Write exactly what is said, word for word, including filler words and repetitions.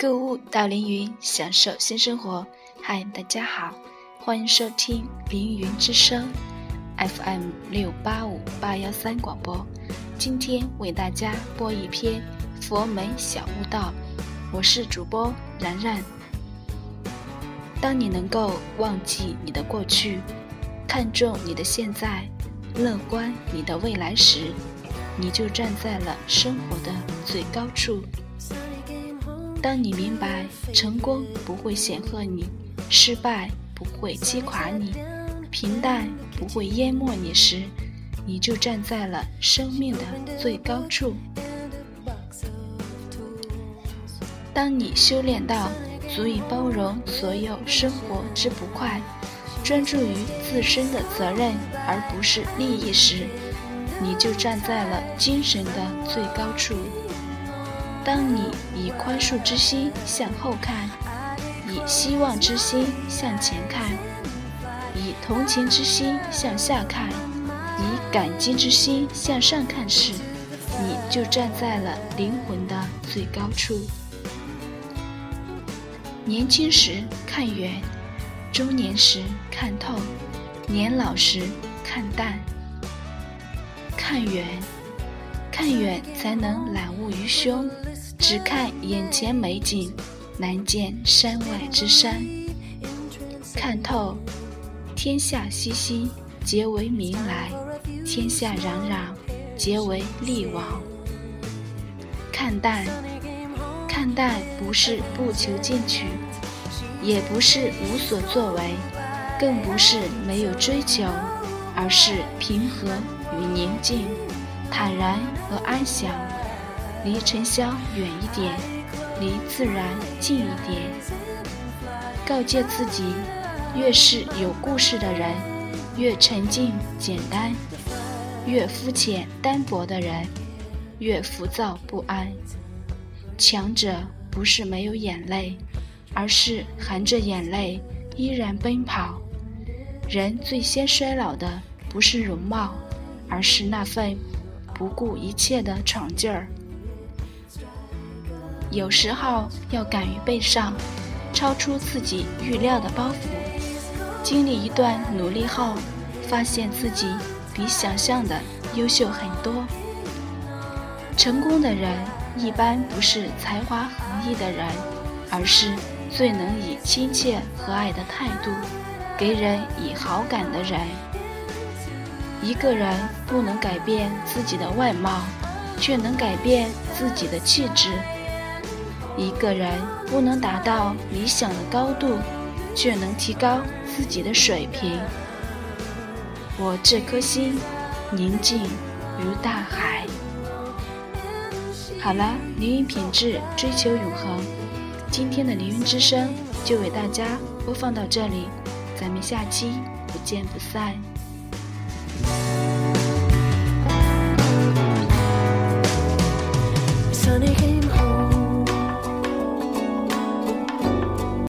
购物到凌云，享受新生活。嗨，大家好，欢迎收听凌云之声 F M 六八五八幺三广播。今天为大家播一篇佛门小悟道，我是主播然然。当你能够忘记你的过去，看重你的现在，乐观你的未来时，你就站在了生活的最高处。当你明白成功不会显赫你，失败不会击垮你，平淡不会淹没你时，你就站在了生命的最高处。当你修炼到足以包容所有生活之不快，专注于自身的责任而不是利益时，你就站在了精神的最高处。当你以宽恕之心向后看，以希望之心向前看，以同情之心向下看，以感激之心向上看时，你就站在了灵魂的最高处。年轻时看远，中年时看透，年老时看淡。看远，看远才能览物于胸，只看眼前美景，难见山外之山。看透，天下熙熙，皆为名来；天下攘攘，皆为利往。看淡，看淡不是不求进取，也不是无所作为，更不是没有追求，而是平和与宁静，坦然和安详，离尘嚣远一点，离自然近一点。告诫自己，越是有故事的人，越沉静简单；越肤浅单薄的人，越浮躁不安。强者不是没有眼泪，而是含着眼泪依然奔跑。人最先衰老的不是容貌，而是那份不顾一切的闯劲儿。有时候要敢于背上超出自己预料的包袱，经历一段努力后，发现自己比想象的优秀很多。成功的人一般不是才华横溢的人，而是最能以亲切和蔼的态度给人以好感的人。一个人不能改变自己的外貌，却能改变自己的气质；一个人不能达到理想的高度，却能提高自己的水平。我这颗心宁静如大海。好了，凌云品质，追求永恒。今天的凌云之声就为大家播放到这里，咱们下期不见不散。